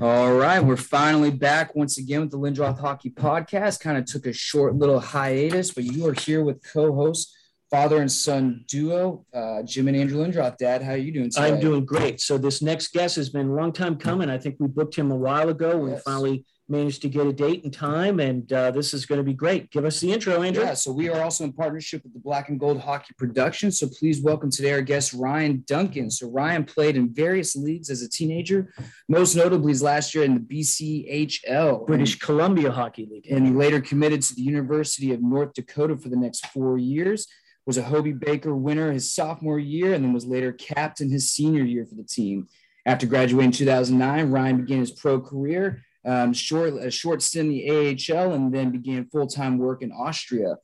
All right, we're finally back once again with the Lindroth Hockey Podcast. Kind of took a short little hiatus, but you are here with co-host, father and son duo, Jim and Andrew Lindroth. Dad, how are you doing today? I'm doing great. So this next guest has been a long time coming. I think we booked him a while ago. We finally managed to get a date and time, and this is going to be great. Give us the intro, Andrew. Yeah, so we are also in partnership with the Black and Gold Hockey Production, so please welcome today our guest, Ryan Duncan. So Ryan played in various leagues as a teenager, most notably last year in the BCHL, British Columbia Hockey League, and he later committed to the University of North Dakota for the next 4 years, was a Hobey Baker winner his sophomore year, and then was later captain his senior year for the team. After graduating in 2009, Ryan began his pro career, a short stint in the AHL, and then began full-time work in Austria.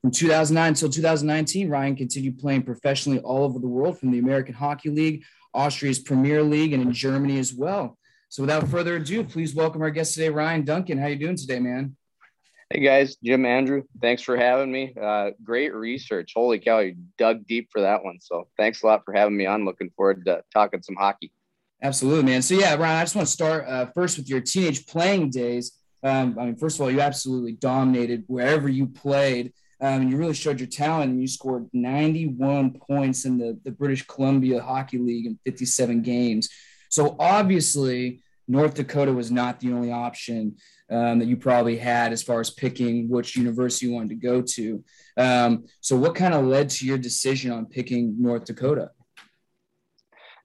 From 2009 until 2019, Ryan continued playing professionally all over the world, from the American Hockey League, Austria's Premier League, and in Germany as well. So without further ado, please welcome our guest today, Ryan Duncan. How you doing today, man? Hey, guys. Jim, Andrew, thanks for having me. Great research. Holy cow, you dug deep for that one. So thanks a lot for having me on. Looking forward to talking some hockey. Absolutely, man. So, yeah, Ryan, I just want to start first with your teenage playing days. I mean, first of all, you absolutely dominated wherever you played. And you really showed your talent, and you scored 91 points in the British Columbia Hockey League in 57 games. So, obviously, North Dakota was not the only option that you probably had as far as picking which university you wanted to go to. So, what kind of led to your decision on picking North Dakota?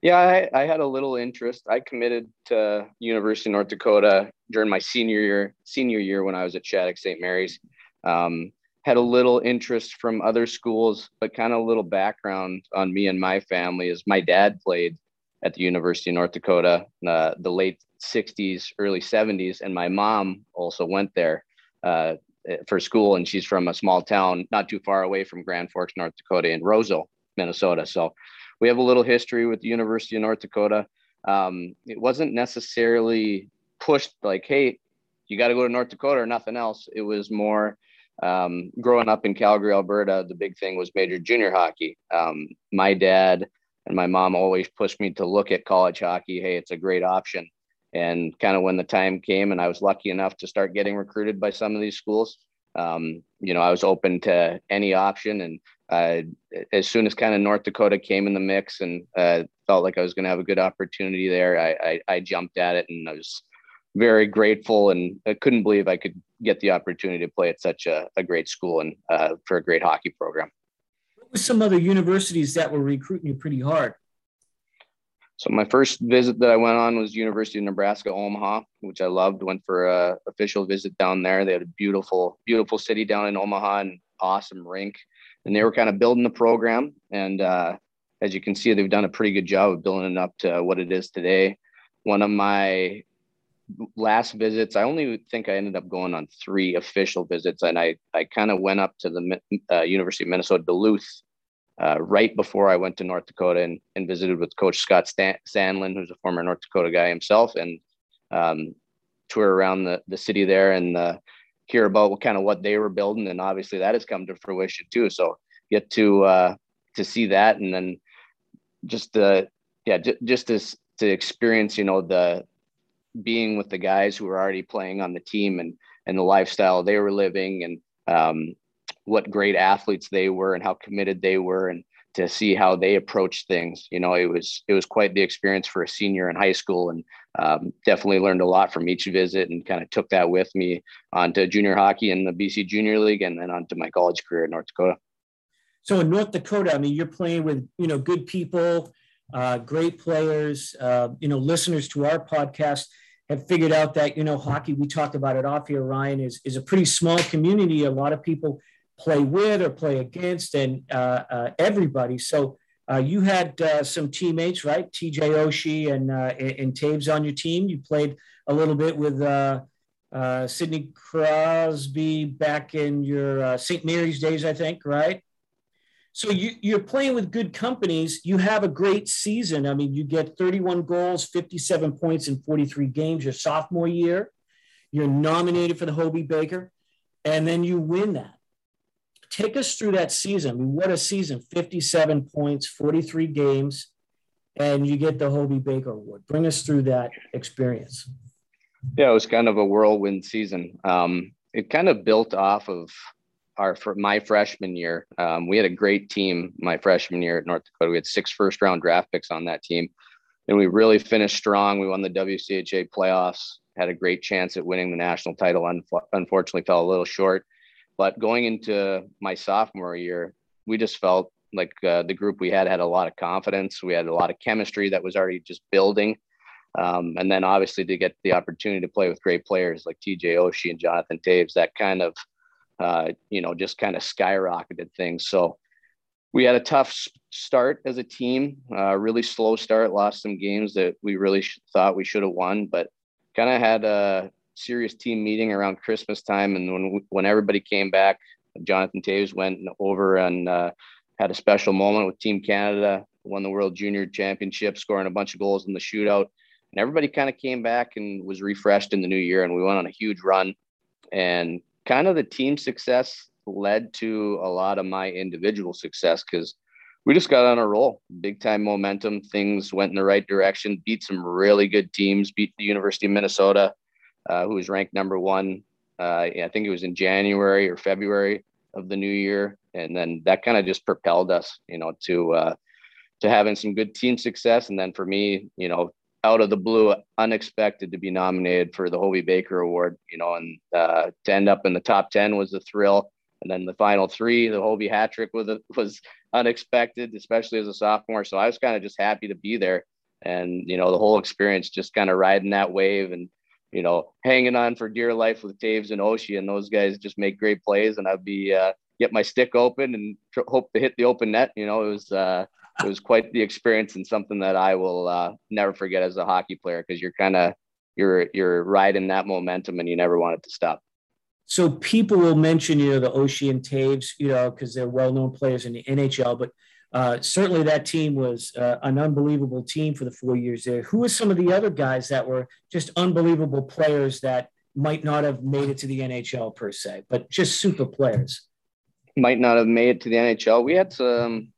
Yeah, I had a little interest. I committed to University of North Dakota during my senior year when I was at Shattuck St. Mary's. Had a little interest from other schools, but kind of a little background on me and my family is my dad played at the University of North Dakota in the late 60s, early 70s, and my mom also went there for school, and she's from a small town not too far away from Grand Forks, North Dakota, in Roselle, Minnesota. So we have a little history with the University of North Dakota. It wasn't necessarily pushed like, hey, you got to go to North Dakota or nothing else. It was more growing up in Calgary, Alberta, the big thing was major junior hockey. My dad and my mom always pushed me to look at college hockey. Hey, it's a great option. And kind of when the time came and I was lucky enough to start getting recruited by some of these schools, I was open to any option. And as soon as kind of North Dakota came in the mix and felt like I was going to have a good opportunity there, I jumped at it, and I was very grateful, and I couldn't believe I could get the opportunity to play at such a great school and for a great hockey program. What were some other universities that were recruiting you pretty hard? So my first visit that I went on was University of Nebraska, Omaha, which I loved. Went for an official visit down there. They had a beautiful, beautiful city down in Omaha and awesome rink. And they were kind of building the program. And as you can see, they've done a pretty good job of building it up to what it is today. One of my last visits, I only think I ended up going on 3 official visits. And I kind of went up to the University of Minnesota Duluth right before I went to North Dakota and visited with Coach Scott Sandelin, who's a former North Dakota guy himself, and tour around the city there and hear about what they were building. And obviously that has come to fruition too. So get to see that. And then just to experience, being with the guys who were already playing on the team and the lifestyle they were living, and what great athletes they were and how committed they were, and to see how they approached things. It was quite the experience for a senior in high school, and definitely learned a lot from each visit, and kind of took that with me onto junior hockey in the BC Junior League, and then onto my college career in North Dakota. So in North Dakota, I mean, you're playing with, good people, great players, listeners to our podcast have figured out that, hockey, we talked about it off here, Ryan, is a pretty small community. A lot of people play with or play against, and everybody. So you had some teammates, right? T.J. Oshie and Toews on your team. You played a little bit with Sidney Crosby back in your St. Mary's days, I think, right? So you're playing with good companies. You have a great season. I mean, you get 31 goals, 57 points in 43 games your sophomore year. You're nominated for the Hobey Baker, and then you win that. Take us through that season. I mean, what a season, 57 points, 43 games, and you get the Hobey Baker Award. Bring us through that experience. Yeah, it was kind of a whirlwind season. It kind of built off of my freshman year. We had a great team my freshman year at North Dakota. We had 6 first-round draft picks on that team, and we really finished strong. We won the WCHA playoffs, had a great chance at winning the national title. Unfortunately, fell a little short. But going into my sophomore year, we just felt like the group we had a lot of confidence. We had a lot of chemistry that was already just building. And then obviously to get the opportunity to play with great players like T.J. Oshie and Jonathan Toews, that kind of, just kind of skyrocketed things. So we had a tough start as a team, really slow start, lost some games that we really thought we should have won, but kind of had a serious team meeting around Christmas time. And when everybody came back, Jonathan Toews went over and had a special moment with Team Canada, won the World Junior Championship, scoring a bunch of goals in the shootout. And everybody kind of came back and was refreshed in the new year, and we went on a huge run. And kind of the team success led to a lot of my individual success because we just got on a roll, big-time momentum. Things went in the right direction, beat some really good teams, beat the University of Minnesota, who was ranked number 1. I think it was in January or February of the new year. And then that kind of just propelled us, to having some good team success. And then for me, out of the blue, unexpected to be nominated for the Hobey Baker Award, and to end up in the top 10 was a thrill. And then the final 3, the Hobey hat trick was unexpected, especially as a sophomore. So I was kind of just happy to be there. And, the whole experience, just kind of riding that wave and, hanging on for dear life with Toews and Oshie, and those guys just make great plays. And I'd be get my stick open and hope to hit the open net. It was quite the experience and something that I will never forget as a hockey player, because you're riding that momentum and you never want it to stop. So people will mention, the Oshie and Toews, because they're well-known players in the NHL, but certainly that team was an unbelievable team for the 4 years there. Who were some of the other guys that were just unbelievable players that might not have made it to the NHL per se, but just super players? Might not have made it to the NHL. We had some...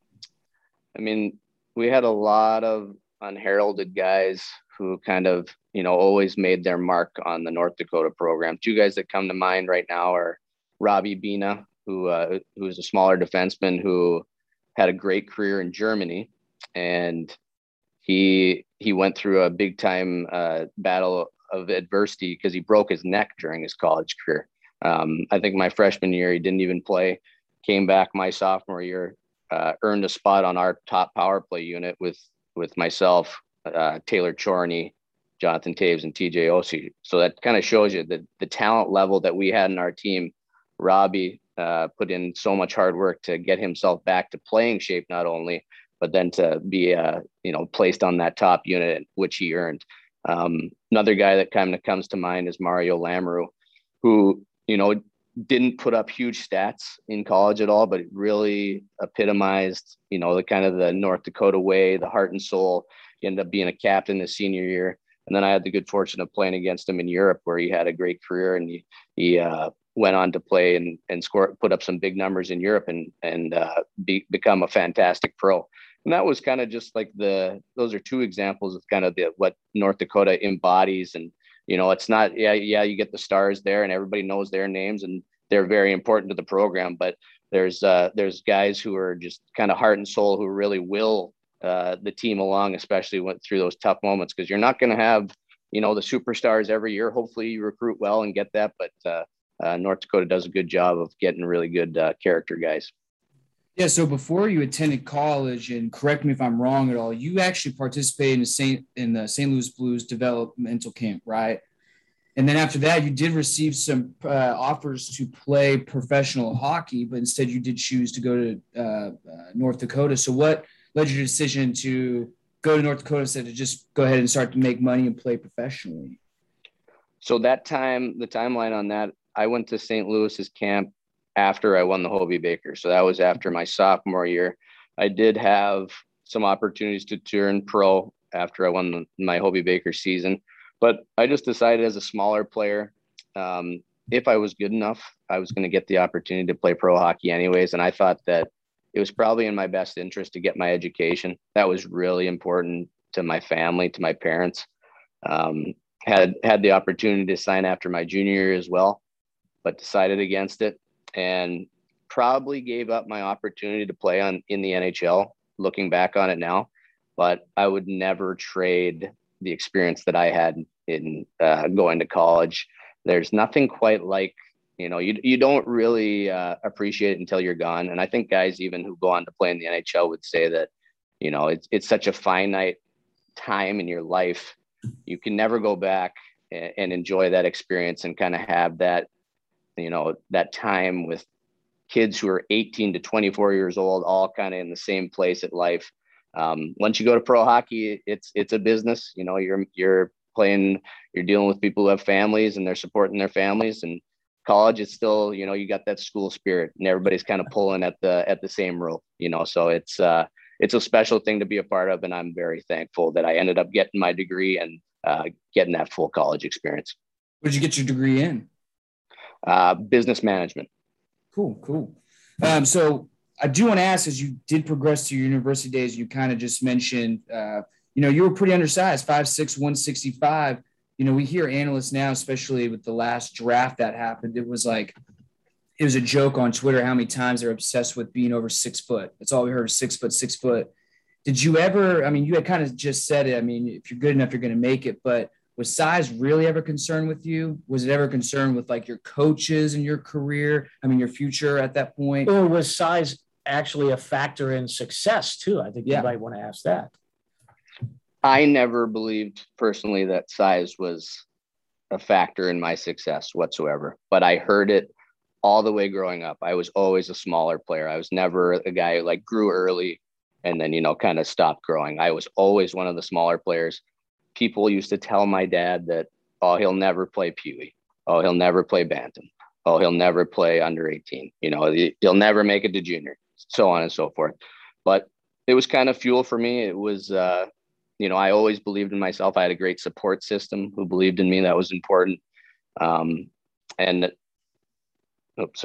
we had a lot of unheralded guys who kind of, always made their mark on the North Dakota program. 2 guys that come to mind right now are Robbie Bina, who is a smaller defenseman who had a great career in Germany. And he went through a big time battle of adversity because he broke his neck during his college career. I think my freshman year, he didn't even play, came back my sophomore year, earned a spot on our top power play unit with myself, Taylor Chorney, Jonathan Toews, and T.J. Oshie. So that kind of shows you the talent level that we had in our team. Robbie put in so much hard work to get himself back to playing shape, not only, but then to be placed on that top unit, which he earned. Another guy that kind of comes to mind is Mario Lamoureux, who didn't put up huge stats in college at all, but it really epitomized, the kind of the North Dakota way, the heart and soul. He ended up being a captain his senior year. And then I had the good fortune of playing against him in Europe, where he had a great career, and he went on to play and score, put up some big numbers in Europe and become a fantastic pro. And that was kind of just like those are 2 examples of kind of what North Dakota embodies. And, it's not, you get the stars there and everybody knows their names and they're very important to the program, but there's guys who are just kind of heart and soul, who really will the team along, especially went through those tough moments, because you're not going to have, the superstars every year. Hopefully you recruit well and get that, but North Dakota does a good job of getting really good character guys. Yeah. So before you attended college, and correct me if I'm wrong at all, you actually participated in the St. Louis Blues developmental camp, right? And then after that, you did receive some offers to play professional hockey, but instead you did choose to go to North Dakota. So what led your decision to go to North Dakota instead of just go ahead and start to make money and play professionally? So the timeline on that, I went to St. Louis's camp after I won the Hobey Baker. So that was after my sophomore year. I did have some opportunities to turn pro after I won my Hobey Baker season, but I just decided as a smaller player, if I was good enough, I was going to get the opportunity to play pro hockey anyways. And I thought that it was probably in my best interest to get my education. That was really important to my family, to my parents. had the opportunity to sign after my junior year as well, but decided against it and probably gave up my opportunity to play in the NHL, looking back on it now. But I would never trade the experience that I had in going to college. There's nothing quite like, you know, you don't really appreciate it until you're gone. And I think guys even who go on to play in the NHL would say that, you know, it's such a finite time in your life. You can never go back and enjoy that experience and kind of have that, you know, that time with kids who are 18 to 24 years old, all kind of in the same place at life. Once you go to pro hockey, it's a business. You know, you're playing, you're dealing with people who have families and they're supporting their families. And college is still, you know, you got that school spirit and everybody's kind of pulling at the same rope, you know. So it's a special thing to be a part of. And I'm very thankful that I ended up getting my degree and getting that full college experience. What did you get your degree in? Business management. Cool. So I do want to ask, as you did progress to your university days, you kind of just mentioned, you know, you were pretty undersized, 5'6", 165. You know, we hear analysts now, especially with the last draft that happened, it was a joke on Twitter how many times they're obsessed with being over 6 foot. That's all we heard, 6 foot. Did you ever, I mean, you had kind of just said it. I mean, if you're good enough, you're going to make it. But was size really ever concerned with you? Was it ever concerned with like your coaches and your career? I mean, your future at that point? Or was size actually a factor in success too? I think you might want to ask that. I never believed personally that size was a factor in my success whatsoever, but I heard it all the way growing up. I was always a smaller player. I was never a guy who like grew early and then, you know, kind of stopped growing. I was always one of the smaller players. People used to tell my dad that, oh, he'll never play Pee Wee. Oh, he'll never play Bantam. Oh, he'll never play under 18. You know, he'll never make it to junior, so on and so forth. But it was kind of fuel for me. It was, you know, I always believed in myself. I had a great support system who believed in me. That was important. Sorry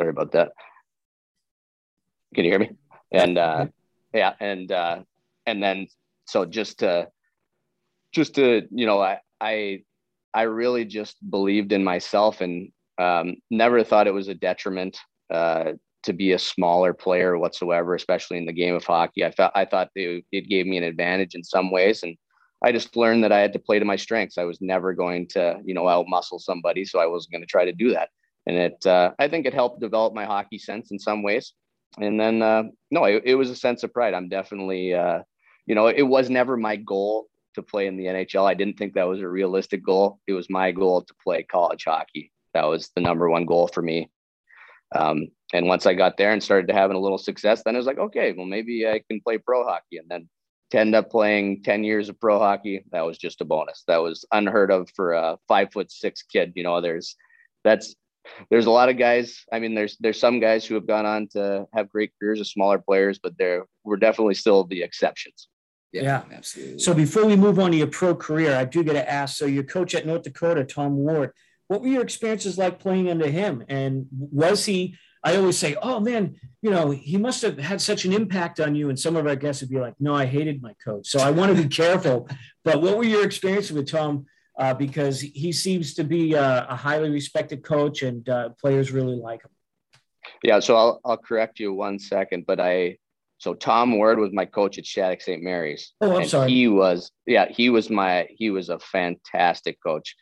about that. Can you hear me? And then you know, I really just believed in myself and never thought it was a detriment to be a smaller player whatsoever, especially in the game of hockey. I thought it gave me an advantage in some ways. And I just learned that I had to play to my strengths. I was never going to, you know, out muscle somebody. So I wasn't going to try to do that. And I think it helped develop my hockey sense in some ways. And then, it was a sense of pride. I'm definitely, you know, it was never my goal to play in the NHL. I didn't think that was a realistic goal. It was my goal to play college hockey. That was the number one goal for me. And once I got there and started to having a little success, then I was like, okay, well, maybe I can play pro hockey. And then to end up playing 10 years of pro hockey, that was just a bonus. That was unheard of for a 5'6" kid. You know, there's a lot of guys. I mean, there's some guys who have gone on to have great careers as smaller players, but there were definitely still the exceptions. Yeah, absolutely. So before we move on to your pro career, I do get to ask, so your coach at North Dakota, Tom Ward, what were your experiences like playing under him? And was he, I always say, oh man, you know, he must have had such an impact on you. And some of our guests would be like, no, I hated my coach. So I want to be careful. But what were your experiences with Tom? Because he seems to be a highly respected coach and players really like him. Yeah, so I'll correct you 1 second, but so Tom Ward was my coach at Shattuck St. Mary's. Oh, I'm sorry. He was a fantastic coach.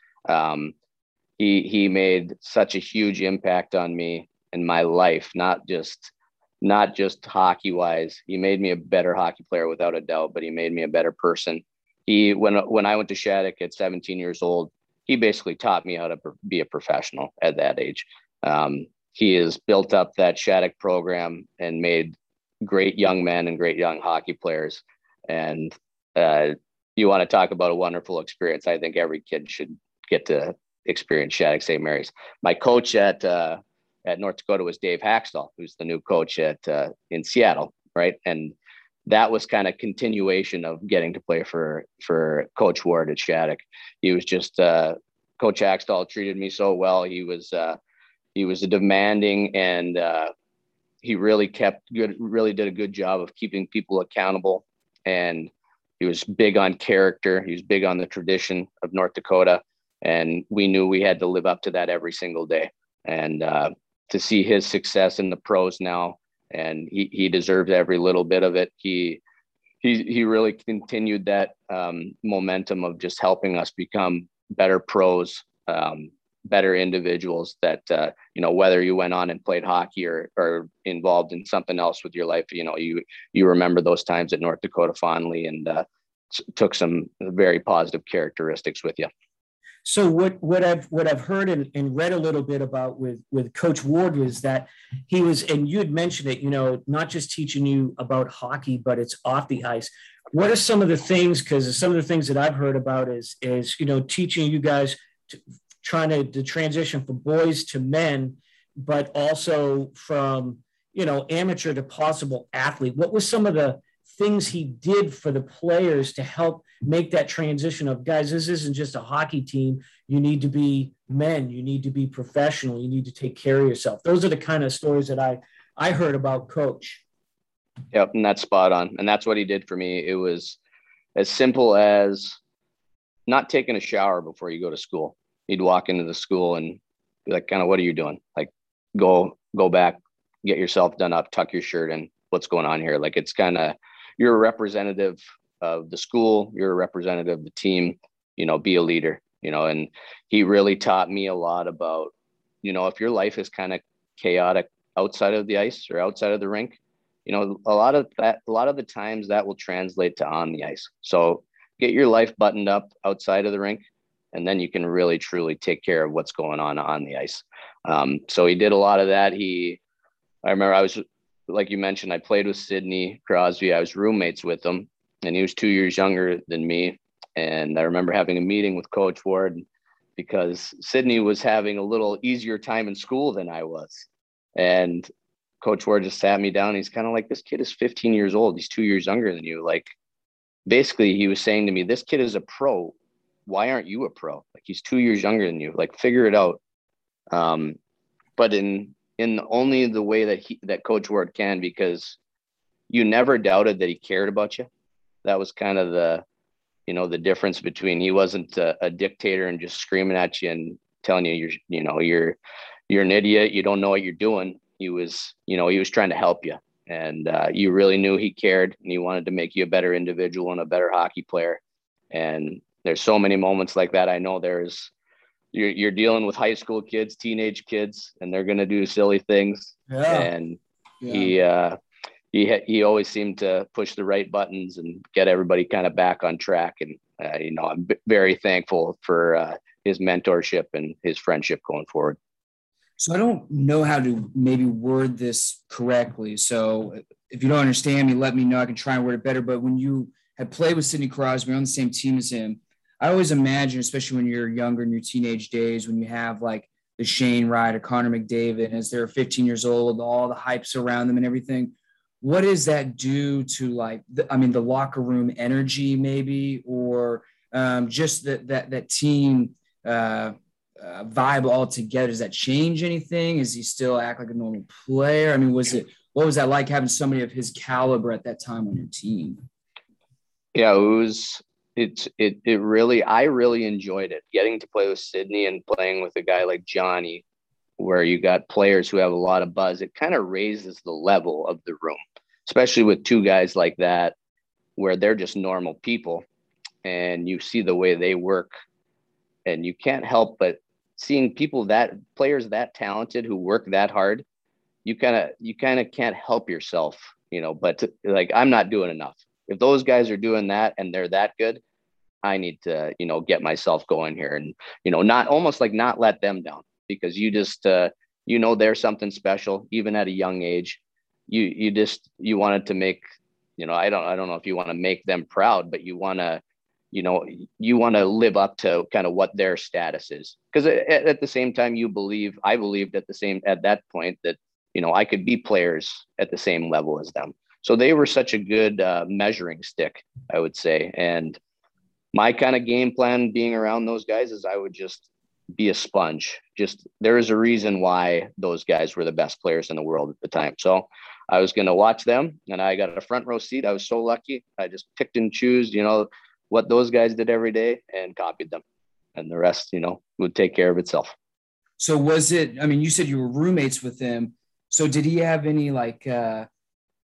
He made such a huge impact on me and my life, not just hockey wise. He made me a better hockey player without a doubt, but he made me a better person. He, when I went to Shattuck at 17 years old, he basically taught me how to be a professional at that age. He has built up that Shattuck program and made great young men and great young hockey players. And you want to talk about a wonderful experience. I think every kid should get to experience Shattuck St. Mary's. My coach at North Dakota was Dave Hakstol, who's the new coach at in Seattle, right? And that was kind of continuation of getting to play for Coach Ward at Shattuck. He was just Coach Hakstol treated me so well. He was a demanding and he really did a good job of keeping people accountable. And he was big on character. He was big on the tradition of North Dakota. And we knew we had to live up to that every single day. And to see his success in the pros now, and he deserves every little bit of it. He really continued that momentum of just helping us become better pros, better individuals that, you know, whether you went on and played hockey or involved in something else with your life, you know, you remember those times at North Dakota fondly, and took some very positive characteristics with you. So what I've heard and read a little bit about with Coach Ward was that he was, and you had mentioned it, you know, not just teaching you about hockey, but it's off the ice. What are some of the things, because some of the things that I've heard about is, you know, teaching you guys trying to transition from boys to men, but also from, you know, amateur to possible athlete. What was some of the things he did for the players to help make that transition of, guys, this isn't just a hockey team. You need to be men. You need to be professional. You need to take care of yourself. Those are the kind of stories that I heard about Coach. Yep. And that's spot on. And that's what he did for me. It was as simple as not taking a shower before you go to school. He'd walk into the school and be like, kind of, what are you doing? Like, go back, get yourself done up, tuck your shirt in. What's going on here? Like, it's kind of, you're a representative of the school, you're a representative of the team, you know, be a leader, you know. And he really taught me a lot about, you know, if your life is kind of chaotic outside of the ice or outside of the rink, you know, a lot of the times that will translate to on the ice. So get your life buttoned up outside of the rink, and then you can really, truly take care of what's going on the ice. So he did a lot of that. I remember I was, like you mentioned, I played with Sidney Crosby. I was roommates with him, and he was 2 years younger than me. And I remember having a meeting with Coach Ward because Sidney was having a little easier time in school than I was. And Coach Ward just sat me down. He's kind of like, this kid is 15 years old. He's 2 years younger than you. Like, basically he was saying to me, this kid is a pro. Why aren't you a pro? Like, he's 2 years younger than you. Like, figure it out. But in only the way that that Coach Ward can, because you never doubted that he cared about you. That was kind of the, you know, the difference between, he wasn't a dictator and just screaming at you and telling you, you're an idiot. You don't know what you're doing. He was trying to help you, and you really knew he cared, and he wanted to make you a better individual and a better hockey player. And there's so many moments like that. I know there's, you're dealing with high school kids, teenage kids, and they're going to do silly things. Yeah. And he always seemed to push the right buttons and get everybody kind of back on track. And, you know, I'm very thankful for his mentorship and his friendship going forward. So I don't know how to maybe word this correctly. So if you don't understand me, let me know. I can try and word it better. But when you had played with Sidney Crosby on the same team as him, I always imagine, especially when you're younger in your teenage days, when you have like the Shane Wright or Connor McDavid, as they're 15 years old, all the hypes around them and everything, what does that do to, like, the locker room energy maybe, or just that team vibe altogether? Does that change anything? Does he still act like a normal player? I mean, what was that like having somebody of his caliber at that time on your team? Yeah, I really enjoyed it, getting to play with Sidney and playing with a guy like Johnny, where you got players who have a lot of buzz. It kind of raises the level of the room, especially with two guys like that, where they're just normal people, and you see the way they work, and you can't help but seeing players that talented who work that hard, you kind of can't help yourself, you know, but like, I'm not doing enough. If those guys are doing that and they're that good, I need to, you know, get myself going here and, you know, not let them down, because you just, you know, they're something special, even at a young age. You wanted to make, you know, I don't know if you want to make them proud, but you want to live up to kind of what their status is. Cause at the same time, I believed at that point that, you know, I could be players at the same level as them. So they were such a good measuring stick, I would say. And my kind of game plan being around those guys is I would just be a sponge. Just, there is a reason why those guys were the best players in the world at the time. So I was going to watch them, and I got a front row seat. I was so lucky. I just picked and chose, you know, what those guys did every day and copied them. and the rest, you know, would take care of itself. So was it, I mean, you said you were roommates with him. So did he have any like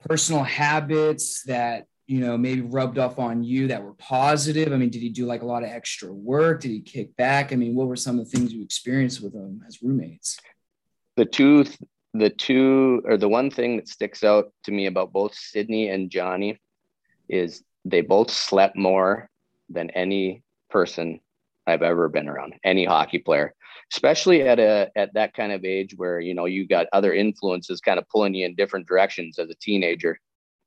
personal habits that, you know, maybe rubbed off on you that were positive? I mean, did he do like a lot of extra work? Did he kick back? I mean, what were some of the things you experienced with him as roommates? The one thing that sticks out to me about both Sidney and Johnny is they both slept more than any person I've ever been around, any hockey player, especially at that kind of age where, you know, you got other influences kind of pulling you in different directions as a teenager.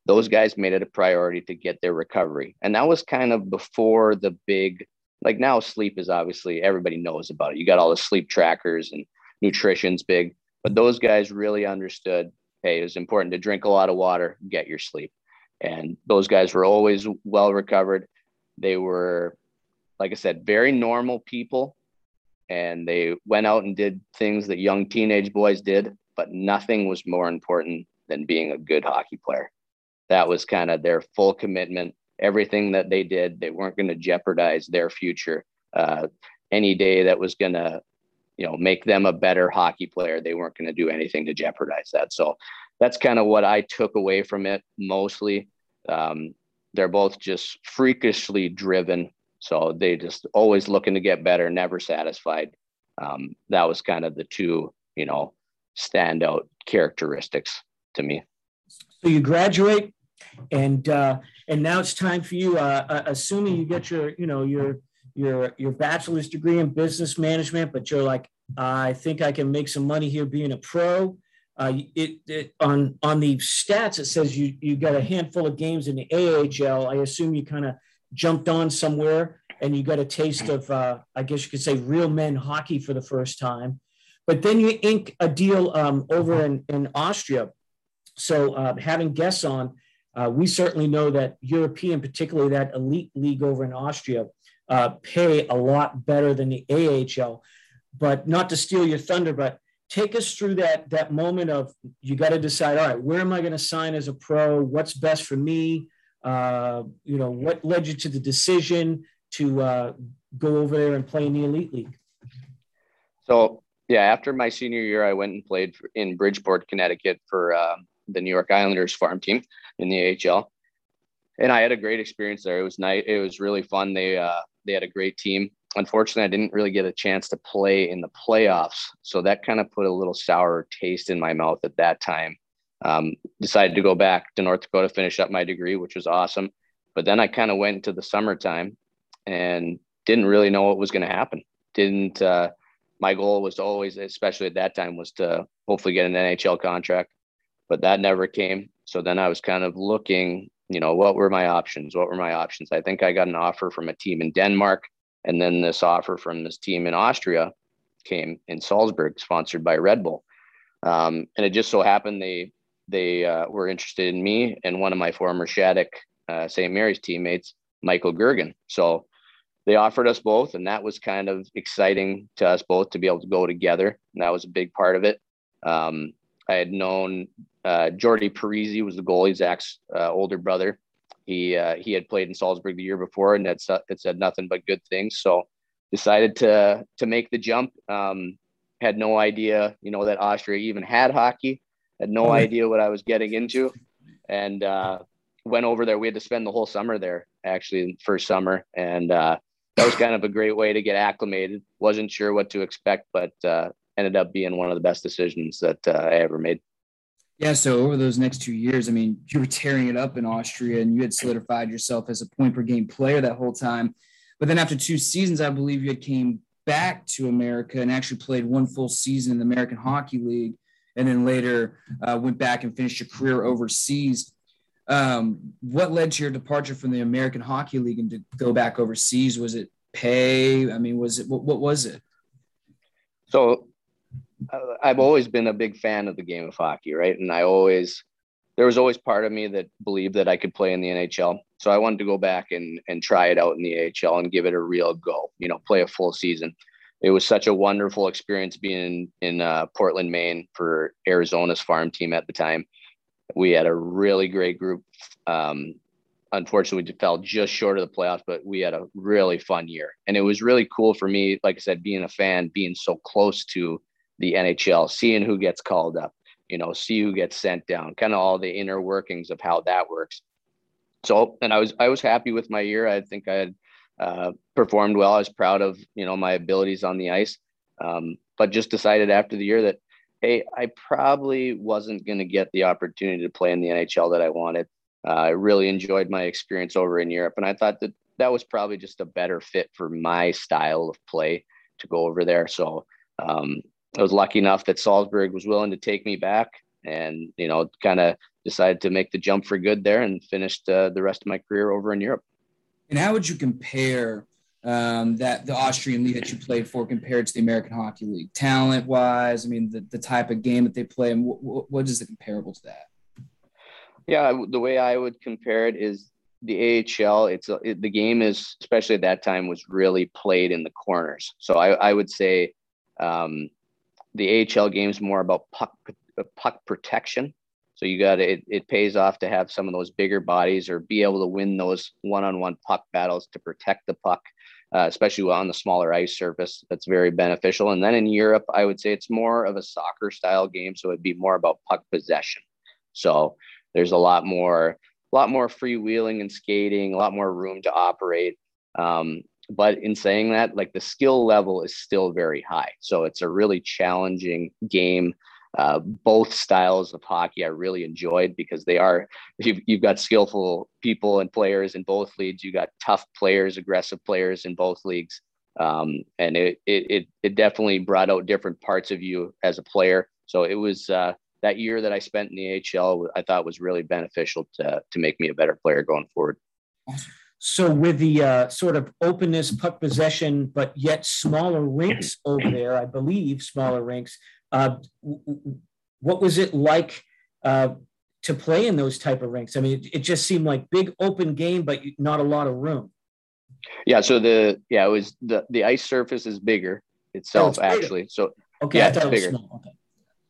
Those guys made it a priority to get their recovery. And that was kind of before the big, like now sleep is obviously, everybody knows about it. You got all the sleep trackers and nutrition's big, but those guys really understood, hey, it was important to drink a lot of water, get your sleep. And those guys were always well recovered. They were, like I said, very normal people, and they went out and did things that young teenage boys did, but nothing was more important than being a good hockey player. That was kind of their full commitment. Everything that they did, they weren't going to jeopardize their future. Any day that was going to, you know, make them a better hockey player, they weren't going to do anything to jeopardize that. So that's kind of what I took away from it mostly. They're both just freakishly driven. So they just always looking to get better, never satisfied. That was kind of the two, you know, standout characteristics to me. So you graduate, and now it's time for you. Assuming you get your, you know, your bachelor's degree in business management, but you're like, I think I can make some money here being a pro. On the stats, it says you got a handful of games in the AHL. I assume you kind of jumped on somewhere and you got a taste of, I guess you could say, real men hockey for the first time. But then you ink a deal over in Austria. So having guests on, we certainly know that European, particularly that elite league over in Austria, pay a lot better than the AHL. But not to steal your thunder, but take us through that moment of you got to decide, all right, where am I going to sign as a pro? What's best for me? You know, what led you to the decision to go over there and play in the elite league? So, yeah, after my senior year, I went and played in Bridgeport, Connecticut for the New York Islanders farm team in the AHL. And I had a great experience there. It was nice. It was really fun. They had a great team. Unfortunately, I didn't really get a chance to play in the playoffs. So that kind of put a little sour taste in my mouth at that time. Decided to go back to North Dakota, finish up my degree, which was awesome. But then I kind of went into the summertime and didn't really know what was going to happen. My goal was always, especially at that time, was to hopefully get an NHL contract, but that never came. So then I was kind of looking, you know, what were my options? I think I got an offer from a team in Denmark. And then this offer from this team in Austria came in Salzburg, sponsored by Red Bull. And it just so happened they were interested in me and one of my former Shattuck St. Mary's teammates, Michael Gergen. So they offered us both, and that was kind of exciting to us both to be able to go together. And that was a big part of it. I had known Jordi Parisi was the goalie, Zach's older brother. He had played in Salzburg the year before, and it said nothing but good things. So decided to make the jump. Had no idea, you know, that Austria even had hockey. Had no idea what I was getting into, and went over there. We had to spend the whole summer there, actually, the first summer. And that was kind of a great way to get acclimated. Wasn't sure what to expect, but ended up being one of the best decisions that I ever made. Yeah, so over those next 2 years, I mean, you were tearing it up in Austria, and you had solidified yourself as a point-per-game player that whole time. But then after two seasons, I believe you had came back to America and actually played one full season in the American Hockey League, and then later went back and finished your career overseas. What led to your departure from the American Hockey League and to go back overseas? Was it pay? I mean, was it what was it? So I've always been a big fan of the game of hockey, right? And there was always part of me that believed that I could play in the NHL. So I wanted to go back and try it out in the AHL and give it a real go, you know, play a full season. It was such a wonderful experience being in Portland, Maine for Arizona's farm team at the time. We had a really great group unfortunately, we fell just short of the playoffs, but we had a really fun year. And it was really cool for me, like I said, being a fan, being so close to the NHL, seeing who gets called up, you know, see who gets sent down, kind of all the inner workings of how that works. So, and I was happy with my year. I think I had performed well. I was proud of, you know, my abilities on the ice, but just decided after the year that, hey, I probably wasn't going to get the opportunity to play in the NHL that I wanted. I really enjoyed my experience over in Europe, and I thought that that was probably just a better fit for my style of play to go over there. So I was lucky enough that Salzburg was willing to take me back, and, you know, kind of decided to make the jump for good there and finished the rest of my career over in Europe. And how would you compare the Austrian league that you played for compared to the American Hockey League, talent wise? I mean, the type of game that they play, and what is the comparable to that? Yeah, the way I would compare it is the AHL. The game is, especially at that time, was really played in the corners. So I would say the AHL game is more about puck protection. So you got it. It pays off to have some of those bigger bodies or be able to win those one-on-one puck battles to protect the puck, especially on the smaller ice surface. That's very beneficial. And then in Europe, I would say it's more of a soccer-style game. So it'd be more about puck possession. So there's a lot more freewheeling and skating, a lot more room to operate. But in saying that, like, the skill level is still very high. So it's a really challenging game. Both styles of hockey I really enjoyed, because they are, you've got skillful people and players in both leagues. You got tough players, aggressive players in both leagues. And it definitely brought out different parts of you as a player. So it was, that year that I spent in the AHL, I thought was really beneficial to make me a better player going forward. So with the sort of openness, puck possession, but yet smaller rinks over there, I believe smaller rinks, what was it like to play in those type of rinks? I mean, it just seemed like big open game, but not a lot of room. Yeah. So it was the ice surface is bigger itself, actually. So okay, yeah, I thought it's bigger. Small. Okay.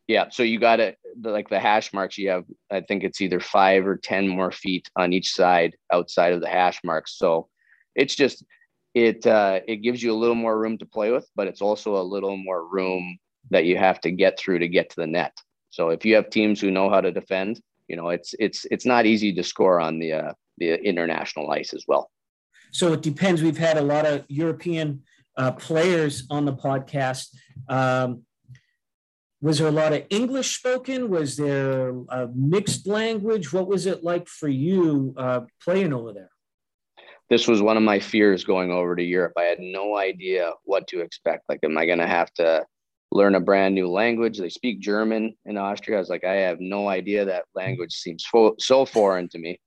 Yeah. So you got it, like the hash marks, you have, I think it's either 5 or 10 more feet on each side outside of the hash marks. So it's just, it gives you a little more room to play with, but it's also a little more room that you have to get through to get to the net. So if you have teams who know how to defend, you know, it's not easy to score on the international ice as well. So it depends. We've had a lot of European players on the podcast. Was there a lot of English spoken? Was there a mixed language? What was it like for you playing over there? This was one of my fears going over to Europe. I had no idea what to expect. Like, am I going to have to learn a brand new language? They speak German in Austria. I was like, I have no idea. That language seems so foreign to me.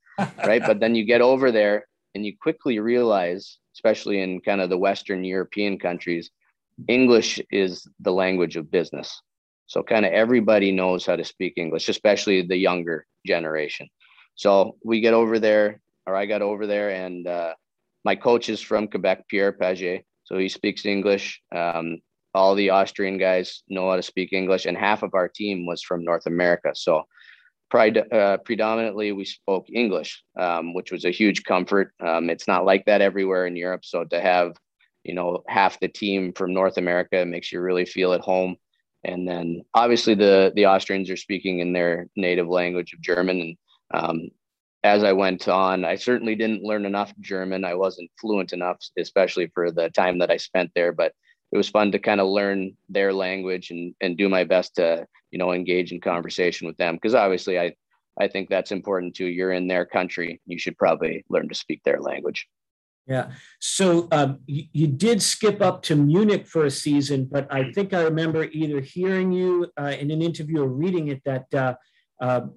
Right. But then you get over there and you quickly realize, especially in kind of the Western European countries, English is the language of business. So kind of everybody knows how to speak English, especially the younger generation. So I got over there, and my coach is from Quebec, Pierre Pagé. So he speaks English. All the Austrian guys know how to speak English, and half of our team was from North America. So predominantly we spoke English, which was a huge comfort. It's not like that everywhere in Europe. So to have, you know, half the team from North America makes you really feel at home. And then obviously the Austrians are speaking in their native language of German. And as I went on, I certainly didn't learn enough German. I wasn't fluent enough, especially for the time that I spent there, but it was fun to kind of learn their language and do my best to, you know, engage in conversation with them. Because obviously I think that's important too. You're in their country. You should probably learn to speak their language. Yeah. So you did skip up to Munich for a season, but I think I remember either hearing you in an interview or reading it that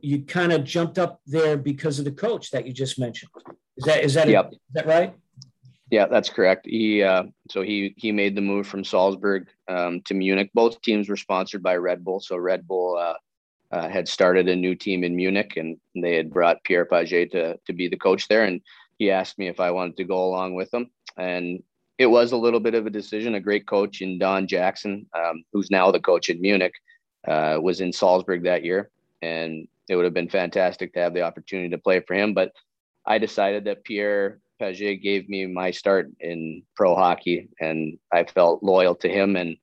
you kind of jumped up there because of the coach that you just mentioned. Is that right? Yeah, that's correct. He made the move from Salzburg to Munich. Both teams were sponsored by Red Bull. So Red Bull had started a new team in Munich, and they had brought Pierre Pagé to be the coach there. And he asked me if I wanted to go along with him. And it was a little bit of a decision. A great coach in Don Jackson, who's now the coach in Munich, was in Salzburg that year. And it would have been fantastic to have the opportunity to play for him. But I decided that Pierre Pagé gave me my start in pro hockey, and I felt loyal to him, and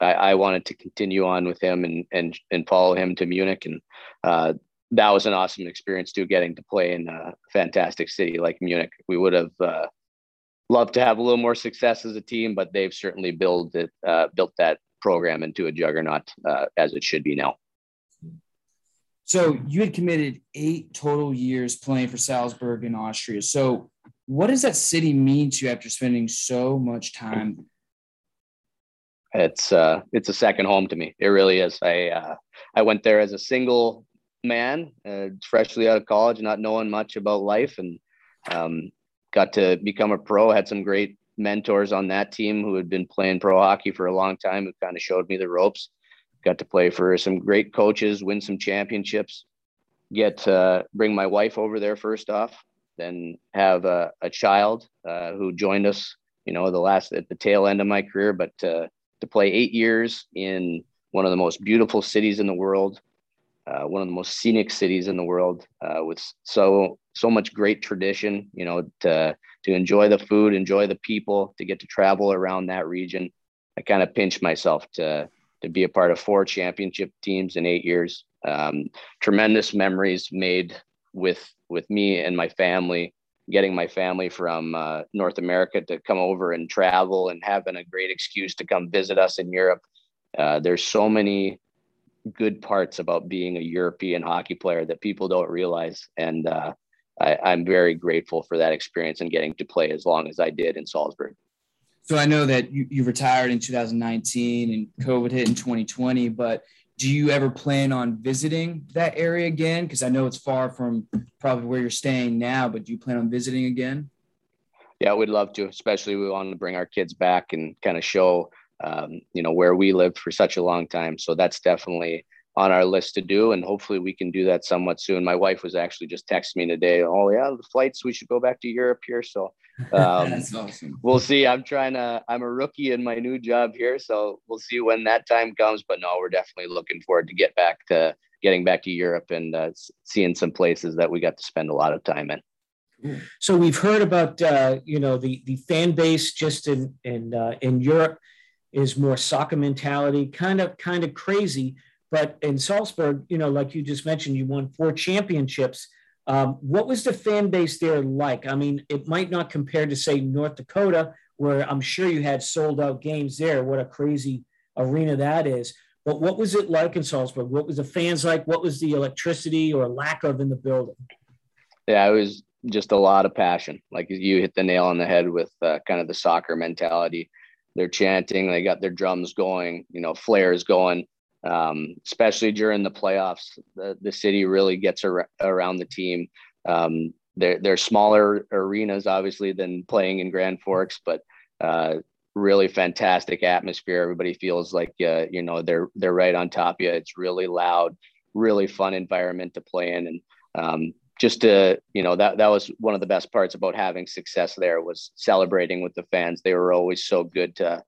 I wanted to continue on with him and follow him to Munich. And that was an awesome experience too, getting to play in a fantastic city like Munich. We would have loved to have a little more success as a team, but they've certainly built that program into a juggernaut as it should be now. So you had committed 8 total years playing for Salzburg in Austria. So what does that city mean to you after spending so much time? It's a second home to me. It really is. I went there as a single man, freshly out of college, not knowing much about life, and got to become a pro. Had some great mentors on that team who had been playing pro hockey for a long time, who kind of showed me the ropes. Got to play for some great coaches, win some championships, get to bring my wife over there first off, then have a child who joined us, you know, at the tail end of my career, but to play 8 years in one of the most beautiful cities in the world, one of the most scenic cities in the world, with so much great tradition, you know, to enjoy the food, enjoy the people, to get to travel around that region. I kind of pinched myself to be a part of 4 championship teams in 8 years. Tremendous memories made with me and my family, getting my family from North America to come over and travel, and having a great excuse to come visit us in Europe. There's so many good parts about being a European hockey player that people don't realize. And I'm very grateful for that experience and getting to play as long as I did in Salzburg. So I know that you retired in 2019 and COVID hit in 2020, but do you ever plan on visiting that area again? Because I know it's far from probably where you're staying now, but do you plan on visiting again? Yeah, we'd love to, especially we want to bring our kids back and kind of show, you know, where we lived for such a long time. So that's definitely on our list to do, and hopefully we can do that somewhat soon. My wife was actually just texting me today, oh yeah, the flights, we should go back to Europe here. So that's awesome. We'll see. I'm a rookie in my new job here, so we'll see when that time comes, but no, we're definitely looking forward to getting back to Europe and seeing some places that we got to spend a lot of time in. So we've heard about, you know, the fan base just in Europe is more soccer mentality, kind of crazy. But in Salzburg, you know, like you just mentioned, you won 4 championships. What was the fan base there like? I mean, it might not compare to, say, North Dakota, where I'm sure you had sold-out games there. What a crazy arena that is. But what was it like in Salzburg? What was the fans like? What was the electricity or lack of in the building? Yeah, it was just a lot of passion. Like, you hit the nail on the head with kind of the soccer mentality. They're chanting. They got their drums going, you know, flares going. Especially during the playoffs, the city really gets around the team. They're smaller arenas, obviously, than playing in Grand Forks, but really fantastic atmosphere. Everybody feels like, you know, they're right on top of you. It's really loud, really fun environment to play in. And just to, you know, that was one of the best parts about having success there, was celebrating with the fans. They were always so good to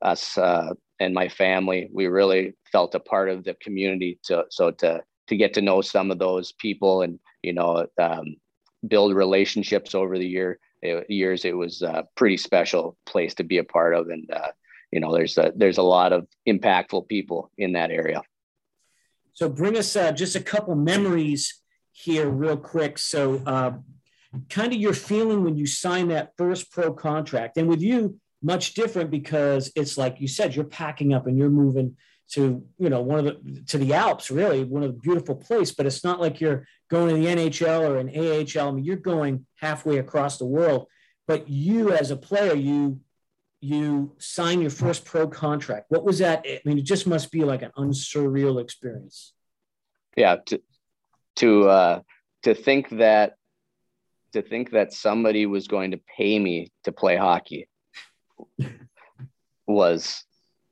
us, and my family. We really felt a part of the community. So to get to know some of those people and, you know, build relationships over the years, it was a pretty special place to be a part of. And, you know, there's a lot of impactful people in that area. So bring us just a couple memories here real quick. So kind of your feeling when you signed that first pro contract, and with you, much different, because it's like you said, you're packing up and you're moving to, you know, to the Alps, really one of the beautiful place, but it's not like you're going to the NHL or an AHL. I mean, you're going halfway across the world, but you as a player, you sign your first pro contract. What was that? I mean, it just must be like an unsurreal experience. Yeah. To think that somebody was going to pay me to play hockey was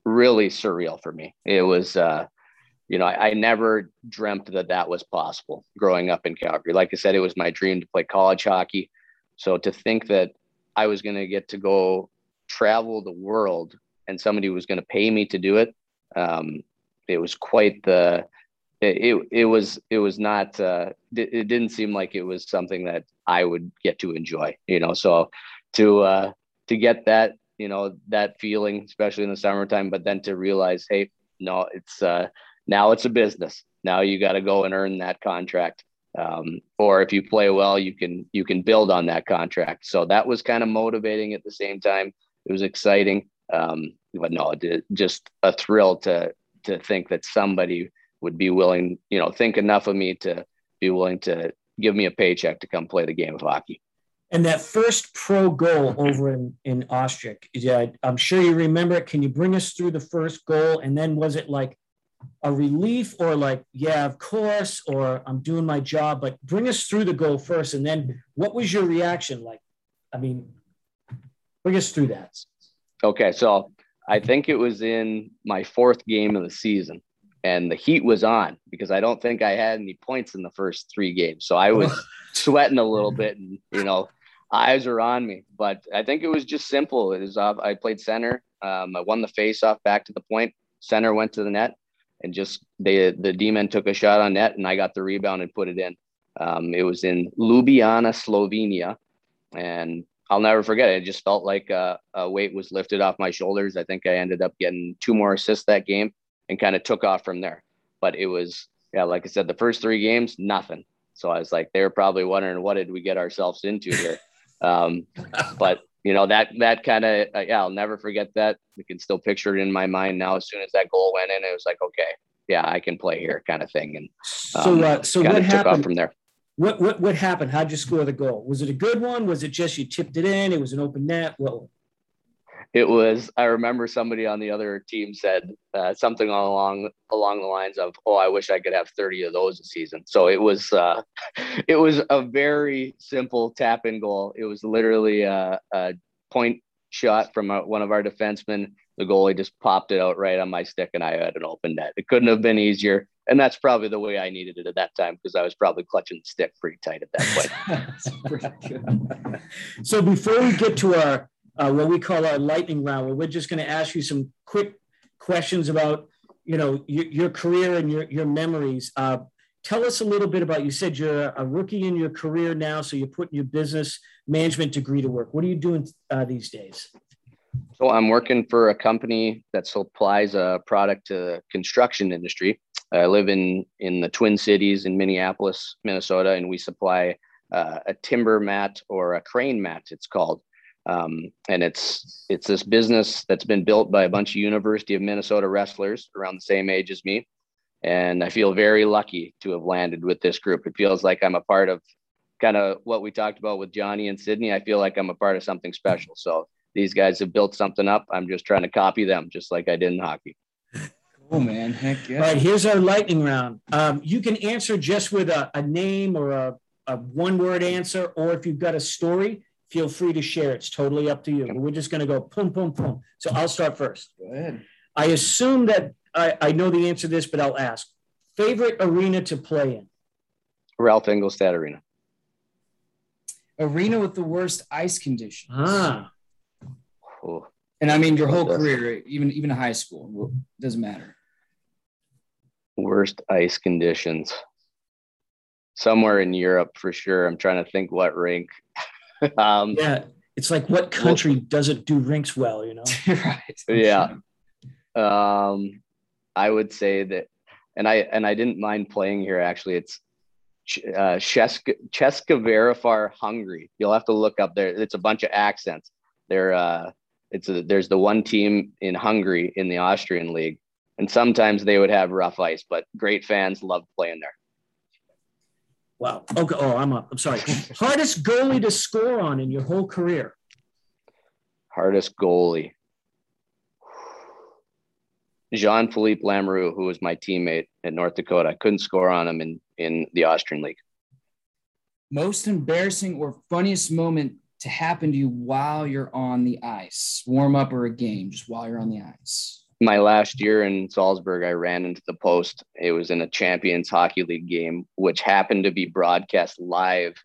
really surreal for me. It was, you know, I never dreamt that was possible growing up in Calgary. Like I said, it was my dream to play college hockey. So to think that I was going to get to go travel the world and somebody was going to pay me to do it, it was quite the it didn't seem like it was something that I would get to enjoy, you know, so to get that, you know, that feeling, especially in the summertime, but then to realize, hey, no, it's now it's a business. Now you got to go and earn that contract. Or if you play well, you can build on that contract. So that was kind of motivating at the same time. It was exciting. But no, just a thrill to think that somebody would be willing, you know, think enough of me to be willing to give me a paycheck to come play the game of hockey. And that first pro goal over in Ostrich, yeah, I'm sure you remember it. Can you bring us through the first goal? And then was it like a relief or like, yeah, of course, or I'm doing my job, but bring us through the goal first. And then what was your reaction like? I mean, bring us through that. Okay, so I think it was in my fourth game of the season. And the heat was on because I don't think I had any points in the first three games. So I was sweating a little bit and, you know, eyes are on me, but I think it was just simple. It was off. I played center. I won the faceoff back to the point. Center went to the net and just the D-men took a shot on net and I got the rebound and put it in. It was in Ljubljana, Slovenia. And I'll never forget it. It just felt like a weight was lifted off my shoulders. I think I ended up getting 2 more assists that game. And kind of took off from there. But it was, yeah, like I said, the first 3 games, nothing. So I was like, they're probably wondering, what did we get ourselves into here? But, you know, that kind of, yeah, I'll never forget that. I can still picture it in my mind now. As soon as that goal went in, it was like, okay, yeah, I can play here kind of thing. And so what happened? Took off from there. What happened? How'd you score the goal? Was it a good one? Was it just you tipped it in? It was an open net? What? It was, I remember somebody on the other team said something along the lines of, oh, I wish I could have 30 of those a season. So it was a very simple tap in goal. It was literally a point shot from one of our defensemen. The goalie just popped it out right on my stick and I had an open net. It couldn't have been easier. And that's probably the way I needed it at that time because I was probably clutching the stick pretty tight at that point. So before we get to our, what we call our lightning round, where we're just going to ask you some quick questions about, you know, your career and your memories. Tell us a little bit about, you said you're a rookie in your career now, so you're putting your business management degree to work. What are you doing these days? So I'm working for a company that supplies a product to the construction industry. I live in the Twin Cities in Minneapolis, Minnesota, and we supply a timber mat or a crane mat, it's called. And it's this business that's been built by a bunch of University of Minnesota wrestlers around the same age as me. And I feel very lucky to have landed with this group. It feels like I'm a part of kind of what we talked about with Johnny and Sidney. I feel like I'm a part of something special. So these guys have built something up. I'm just trying to copy them just like I did in hockey. Cool, man. Heck yeah. All right, here's our lightning round. You can answer just with a name or a one-word answer, or if you've got a story, feel free to share. It's totally up to you. We're just going to go boom, boom, boom. So I'll start first. Go ahead. I assume that I know the answer to this, but I'll ask. Favorite arena to play in? Ralph Engelstad Arena. Arena with the worst ice conditions. Ah. Cool. And I mean, your whole career, even high school, doesn't matter. Worst ice conditions. Somewhere in Europe for sure. I'm trying to think what rink. Yeah, it's like what country doesn't do rinks well, you know? Right. Yeah. I would say that, and I didn't mind playing here, actually. It's Česká Verafar, Hungary. You'll have to look up there. It's a bunch of accents. There's the one team in Hungary in the Austrian league, and sometimes they would have rough ice, but great fans love playing there. Wow. Okay. Oh, I'm up. I'm sorry. Hardest goalie to score on in your whole career? Hardest goalie. Jean-Philippe Lamoureux, who was my teammate at North Dakota. I couldn't score on him in the Austrian League. Most embarrassing or funniest moment to happen to you while you're on the ice? Warm up or a game, just while you're on the ice? My last year in Salzburg, I ran into the post. It was in a Champions Hockey League game, which happened to be broadcast live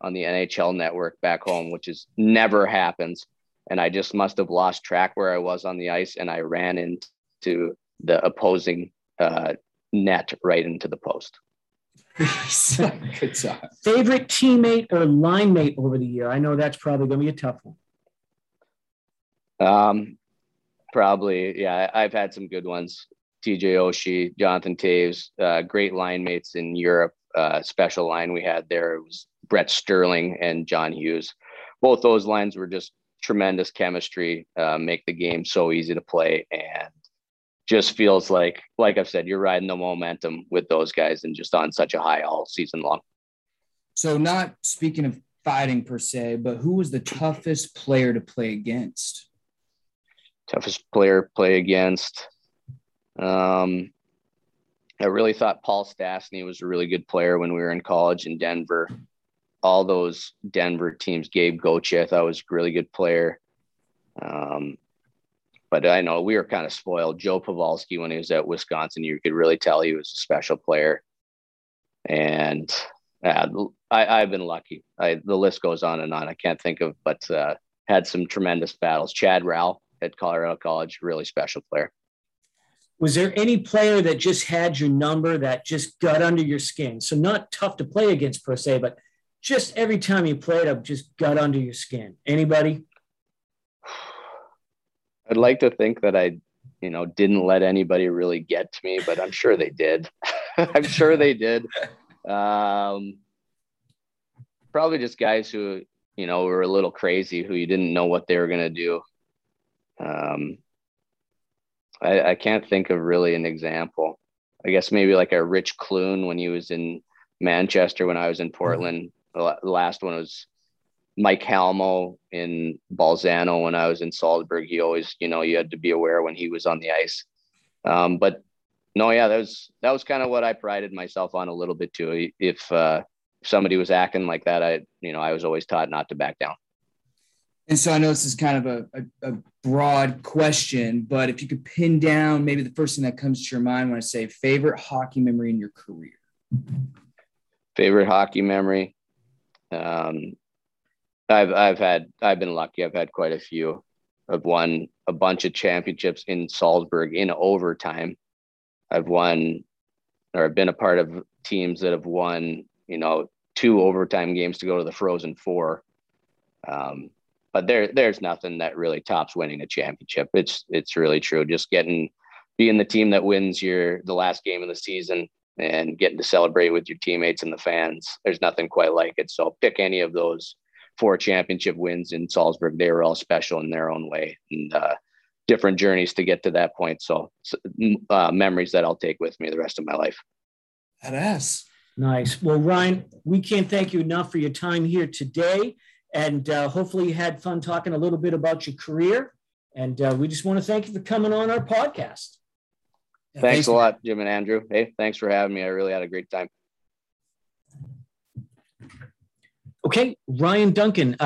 on the NHL network back home, which is never happens. And I just must have lost track where I was on the ice, and I ran into the opposing net right into the post. Good job. Favorite teammate or line mate over the year? I know that's probably going to be a tough one. Probably, yeah. I've had some good ones. T.J. Oshie, Jonathan Toews, great line mates in Europe. Special line we had there, it was Brett Sterling and John Hughes. Both those lines were just tremendous chemistry, make the game so easy to play, and just feels like I've said, you're riding the momentum with those guys and just on such a high all season long. So not speaking of fighting per se, but who was the toughest player to play against? Toughest player to play against? I really thought Paul Stastny was a really good player when we were in college in Denver. All those Denver teams, Gabe Goche, I thought was a really good player. But I know we were kind of spoiled. Joe Pavelski, when he was at Wisconsin, you could really tell he was a special player. And I've been lucky. The list goes on and on. I can't think of, but had some tremendous battles. Chad Rowell at Colorado College, really special player. Was there any player that just had your number, that just got under your skin? So not tough to play against per se, but just every time you played up, just got under your skin. Anybody? I'd like to think that I, didn't let anybody really get to me, but I'm sure they did. I'm sure they did. Probably just guys who, were a little crazy, who you didn't know what they were going to do. I can't think of really an example. I guess maybe like a Rich Clune when he was in Manchester, when I was in Portland. The last one was Mike Halmo in Bolzano when I was in Salzburg. He always, you had to be aware when he was on the ice. But no, yeah, that was kind of what I prided myself on a little bit too. If somebody was acting like that, I was always taught not to back down. And so I know this is kind of a broad question, but if you could pin down maybe the first thing that comes to your mind when I say favorite hockey memory in your career. Favorite hockey memory. I've been lucky. I've had quite a few. I've won a bunch of championships in Salzburg in overtime. I've won, or been a part of teams that have won, 2 overtime games to go to the Frozen Four. But there's nothing that really tops winning a championship. It's really true. Just being the team that wins the last game of the season and getting to celebrate with your teammates and the fans. There's nothing quite like it. So pick any of those 4 championship wins in Salzburg. They were all special in their own way and different journeys to get to that point. So memories that I'll take with me the rest of my life. Badass. Nice. Well, Ryan, we can't thank you enough for your time here today. And hopefully you had fun talking a little bit about your career. And we just want to thank you for coming on our podcast. Thanks a lot, Jim and Andrew. Hey, thanks for having me. I really had a great time. Okay, Ryan Duncan.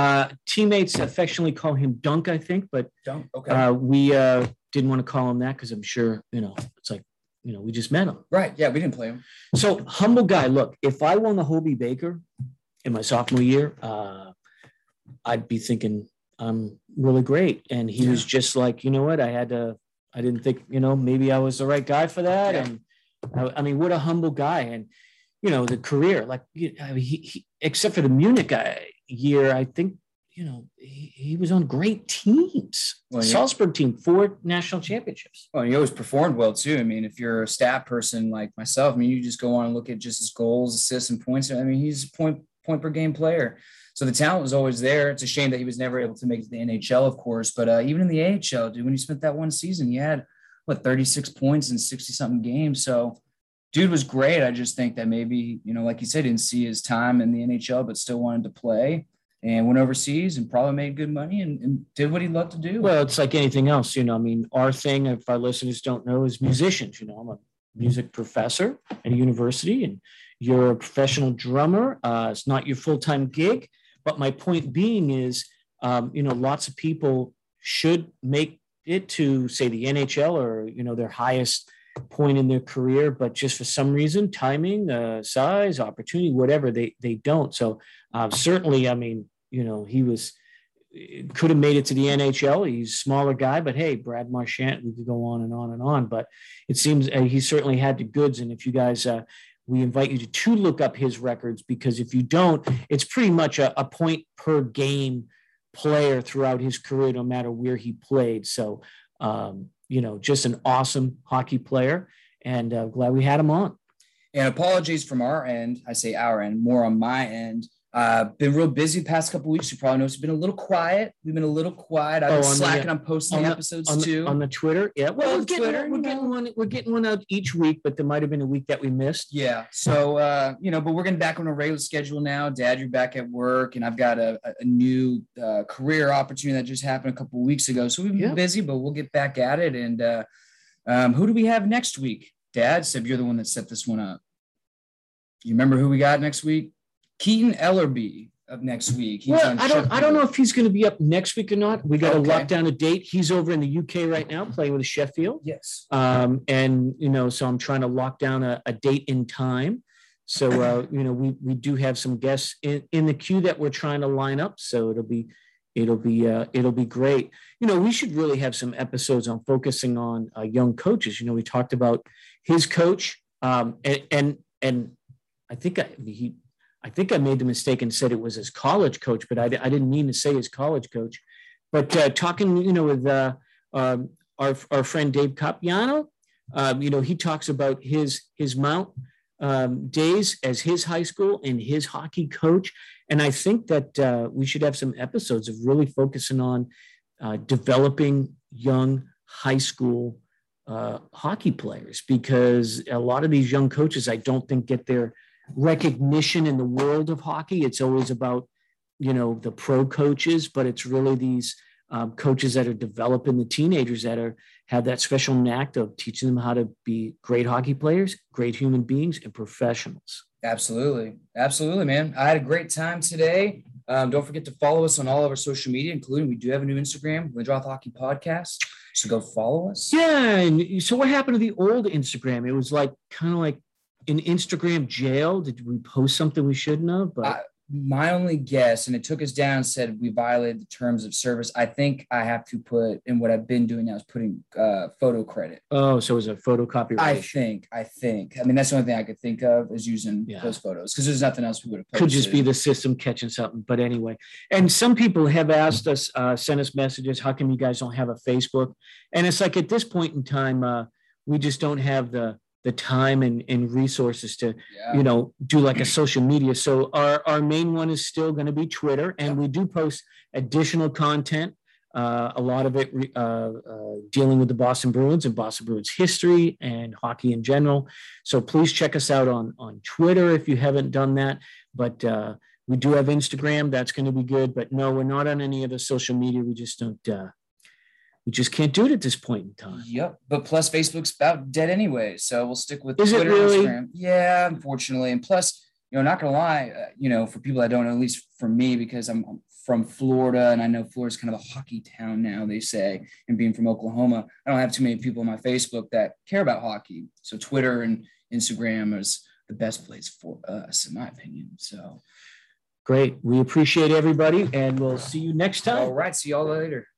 Teammates affectionately call him Dunk, I think. But Dunk, okay. We didn't want to call him that because I'm sure, it's like, we just met him. Right, yeah, we didn't play him. So, humble guy. Look, if I won the Hobey Baker in my sophomore year, I'd be thinking I'm really great. And he was just like, I didn't think, maybe I was the right guy for that. Yeah. And I mean, what a humble guy. And, the career, like he except for the Munich year, I think, he was on great teams. Well, Salzburg team, 4 national championships. Well, he always performed well too. I mean, if you're a stat person like myself, you just go on and look at just his goals, assists, and points. He's a point per game player. So the talent was always there. It's a shame that he was never able to make it to the NHL, of course. But even in the AHL, dude, when you spent that one season, you had, 36 points in 60-something games. So dude was great. I just think that maybe, like you said, didn't see his time in the NHL, but still wanted to play and went overseas and probably made good money and did what he loved to do. Well, it's like anything else. Our thing, if our listeners don't know, is musicians. I'm a music professor at a university, and you're a professional drummer. It's not your full-time gig. But my point being is, lots of people should make it to, say, the NHL or, their highest point in their career. But just for some reason, timing, size, opportunity, whatever, they don't. So certainly, he was could have made it to the NHL. He's a smaller guy, but hey, Brad Marchand, we could go on and on and on, but it seems he certainly had the goods. And if you guys, we invite you to look up his records, because if you don't, it's pretty much a point per game player throughout his career, no matter where he played. So, you know, just an awesome hockey player, and glad we had him on. And apologies from our end. I say our end, more on my end. Been real busy the past couple of weeks. You probably know it's been a little quiet. We've been a little quiet. I've been slacking on posting episodes too. On the Twitter. Yeah. Well, we're getting one out each week, but there might've been a week that we missed. Yeah. So, you know, but we're getting back on a regular schedule now. Dad, you're back at work, and I've got a new career opportunity that just happened a couple of weeks ago. So we've been busy, but we'll get back at it. And who do we have next week? Dad, Sib, you're the one that set this one up. You remember who we got next week? Keaton Ellerby up next week. He's on Sheffield. I don't know if he's going to be up next week or not. We got to lock down a date. He's over in the UK right now playing with Sheffield. Yes. And, you know, so I'm trying to lock down a date in time. So, you know, we do have some guests in the queue that we're trying to line up. So it'll be great. You know, we should really have some episodes on focusing on young coaches. You know, we talked about his coach and I think I made the mistake and said it was his college coach, but I didn't mean to say his college coach. But talking, you know, with our friend Dave Capiano, you know, he talks about his Mount days as his high school and his hockey coach. And I think that we should have some episodes of really focusing on developing young high school hockey players, because a lot of these young coaches, I don't think, get their recognition in the world of hockey. It's always about, you know, the pro coaches, but it's really these coaches that are developing the teenagers that have that special knack of teaching them how to be great hockey players, great human beings, and professionals. Absolutely. Absolutely, man. I had a great time today. Don't forget to follow us on all of our social media, including we do have a new Instagram, Lindroth Hockey Podcast. So go follow us. Yeah. And so what happened to the old Instagram? It was like kind of like in Instagram jail. Did we post something we shouldn't have? But my only guess, and it took us down, said we violated the terms of service. I think I have to put, and what I've been doing now is putting photo credit. Oh, so it was a photocopy. I think. I mean, that's the only thing I could think of is using those photos, because there's nothing else we would have posted. Could just be the system catching something. But anyway, and some people have asked us, sent us messages, how come you guys don't have a Facebook? And it's like at this point in time, we just don't have the time and resources to, you know, do like a social media. So our main one is still going to be Twitter, and we do post additional content. A lot of it dealing with the Boston Bruins and Boston Bruins history and hockey in general. So please check us out on Twitter if you haven't done that, but we do have Instagram. That's going to be good, but no, we're not on any other social media. We just don't, we just can't do it at this point in time. Yep. But plus Facebook's about dead anyway. So we'll stick with Twitter and Instagram. Yeah, unfortunately. And plus, you know, not going to lie, you know, for people that don't know, at least for me, because I'm from Florida and I know Florida's kind of a hockey town now, they say, and being from Oklahoma, I don't have too many people on my Facebook that care about hockey. So Twitter and Instagram is the best place for us, in my opinion. So great. We appreciate everybody, and we'll see you next time. All right. See y'all later.